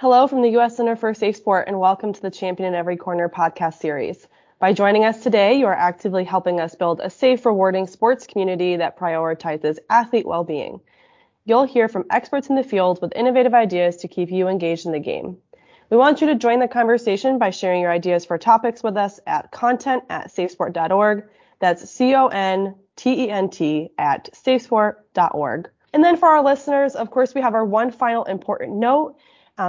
Hello from the U.S. Center for Safe Sport, and welcome to the Champion in Every Corner podcast series. By joining us today, you are actively helping us build a safe, rewarding sports community that prioritizes athlete well-being. You'll hear from experts in the field with innovative ideas to keep you engaged in the game. We want you to join the conversation by sharing your ideas for topics with us at content@safesport.org. That's content@safesport.org. And then for our listeners, of course, we have our one final important note.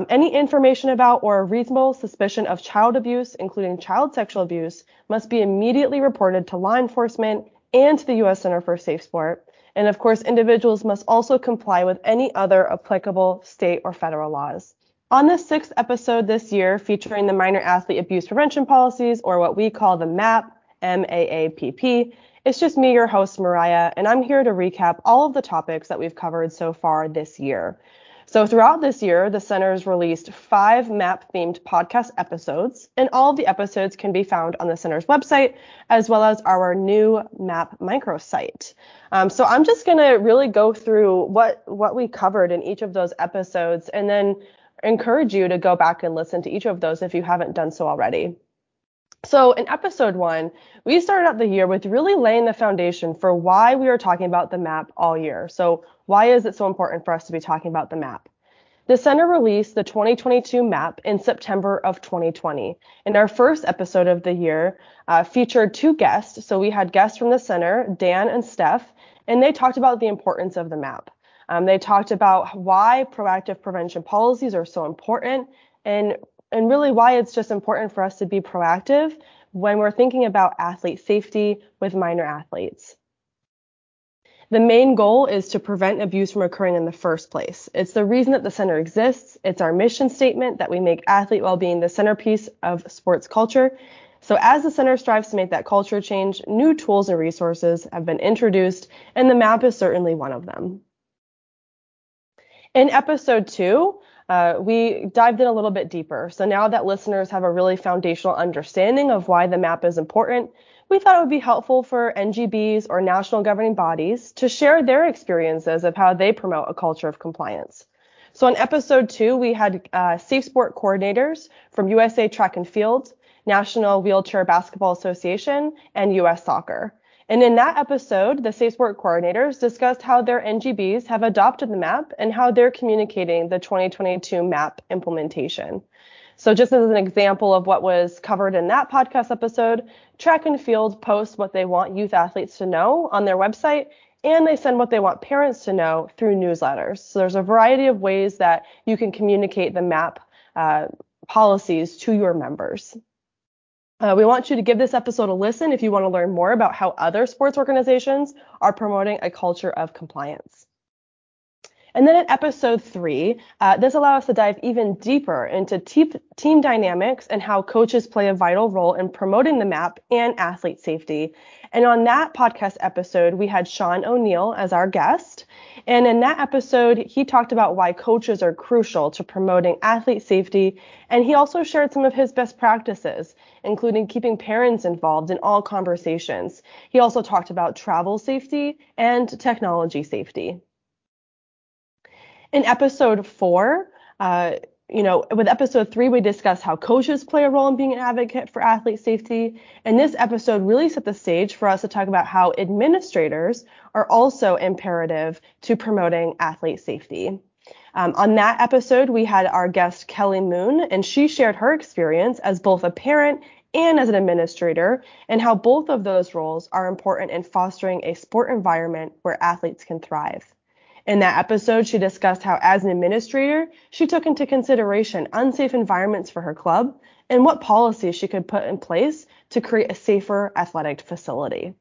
Any information about or reasonable suspicion of child abuse, including child sexual abuse, must be immediately reported to law enforcement and to the U.S. Center for Safe Sport. And of course, individuals must also comply with any other applicable state or federal laws. On the sixth episode this year, featuring the Minor Athlete Abuse Prevention Policies, or what we call the MAAPP, M-A-A-P-P, it's just me, your host, Mariah, and I'm here to recap all of the topics that we've covered so far this year. So throughout this year, the center's released 5 MAAPP-themed podcast episodes, and all of the episodes can be found on the center's website, as well as our new MAAPP microsite. So I'm just going to really go through what we covered in each of those episodes, and then encourage you to go back and listen to each of those if you haven't done so already. So in episode 1, we started out the year with really laying the foundation for why we are talking about the MAAPP all year. So why is it so important for us to be talking about the MAAPP? The center released the 2022 MAAPP in September of 2020. And our first episode of the year featured 2 guests. So we had guests from the center, Dan and Steph, and they talked about the importance of the MAAPP. They talked about why proactive prevention policies are so important, and really why it's just important for us to be proactive when we're thinking about athlete safety with minor athletes. The main goal is to prevent abuse from occurring in the first place. It's the reason that the center exists. It's our mission statement that we make athlete well-being the centerpiece of sports culture. So as the center strives to make that culture change, new tools and resources have been introduced, and the MAAPP is certainly one of them. In episode 2, we dived in a little bit deeper. So now that listeners have a really foundational understanding of why the MAAPP is important, we thought it would be helpful for NGBs or national governing bodies to share their experiences of how they promote a culture of compliance. So in episode 2, we had Safe Sport coordinators from USA Track and Field, National Wheelchair Basketball Association, and U.S. Soccer. And in that episode, the Safe Sport coordinators discussed how their NGBs have adopted the MAAPP and how they're communicating the 2022 MAAPP implementation. So just as an example of what was covered in that podcast episode, Track and Field posts what they want youth athletes to know on their website, and they send what they want parents to know through newsletters. So there's a variety of ways that you can communicate the MAAPP policies to your members. We want you to give this episode a listen if you want to learn more about how other sports organizations are promoting a culture of compliance. And then in episode 3, this allows us to dive even deeper into team dynamics and how coaches play a vital role in promoting the MAAPP and athlete safety. And on that podcast episode, we had Sean O'Neill as our guest. And in that episode, he talked about why coaches are crucial to promoting athlete safety. And he also shared some of his best practices, including keeping parents involved in all conversations. He also talked about travel safety and technology safety. In episode 4, with episode 3, we discussed how coaches play a role in being an advocate for athlete safety. And this episode really set the stage for us to talk about how administrators are also imperative to promoting athlete safety. On that episode, we had our guest Kelly Moon, and she shared her experience as both a parent and as an administrator, and how both of those roles are important in fostering a sport environment where athletes can thrive. In that episode, she discussed how, as an administrator, she took into consideration unsafe environments for her club and what policies she could put in place to create a safer athletic facility.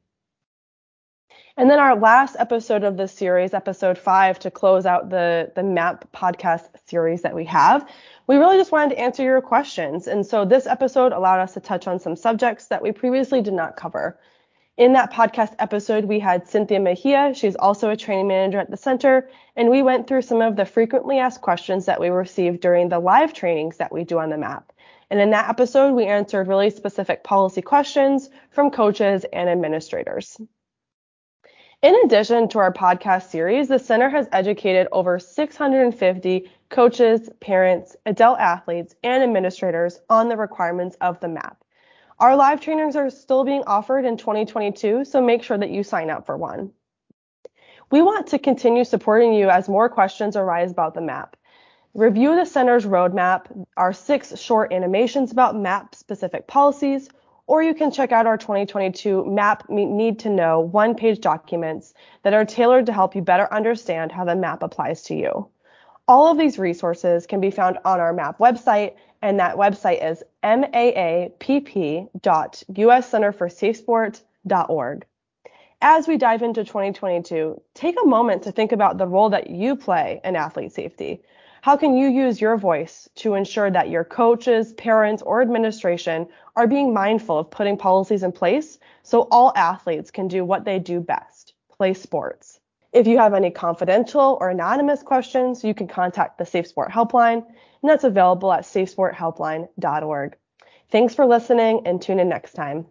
And then our last episode of this series, episode 5, to close out the MAAPP podcast series that we have, we really just wanted to answer your questions. And so this episode allowed us to touch on some subjects that we previously did not cover. In that podcast episode, we had Cynthia Mejia. She's also a training manager at the center, and we went through some of the frequently asked questions that we received during the live trainings that we do on the MAAPP. And in that episode, we answered really specific policy questions from coaches and administrators. In addition to our podcast series, the center has educated over 650 coaches, parents, adult athletes, and administrators on the requirements of the MAAPP. Our live trainings are still being offered in 2022, so make sure that you sign up for one. We want to continue supporting you as more questions arise about the MAAPP. Review the center's roadmap, our 6 short animations about MAAPP-specific policies, or you can check out our 2022 MAAPP Need to Know one-page documents that are tailored to help you better understand how the MAAPP applies to you. All of these resources can be found on our MAAPP website, and that website is maapp.uscenterforsafesport.org. As we dive into 2022, take a moment to think about the role that you play in athlete safety. How can you use your voice to ensure that your coaches, parents, or administration are being mindful of putting policies in place so all athletes can do what they do best, play sports? If you have any confidential or anonymous questions, you can contact the Safe Sport Helpline, and that's available at safesporthelpline.org. Thanks for listening, and tune in next time.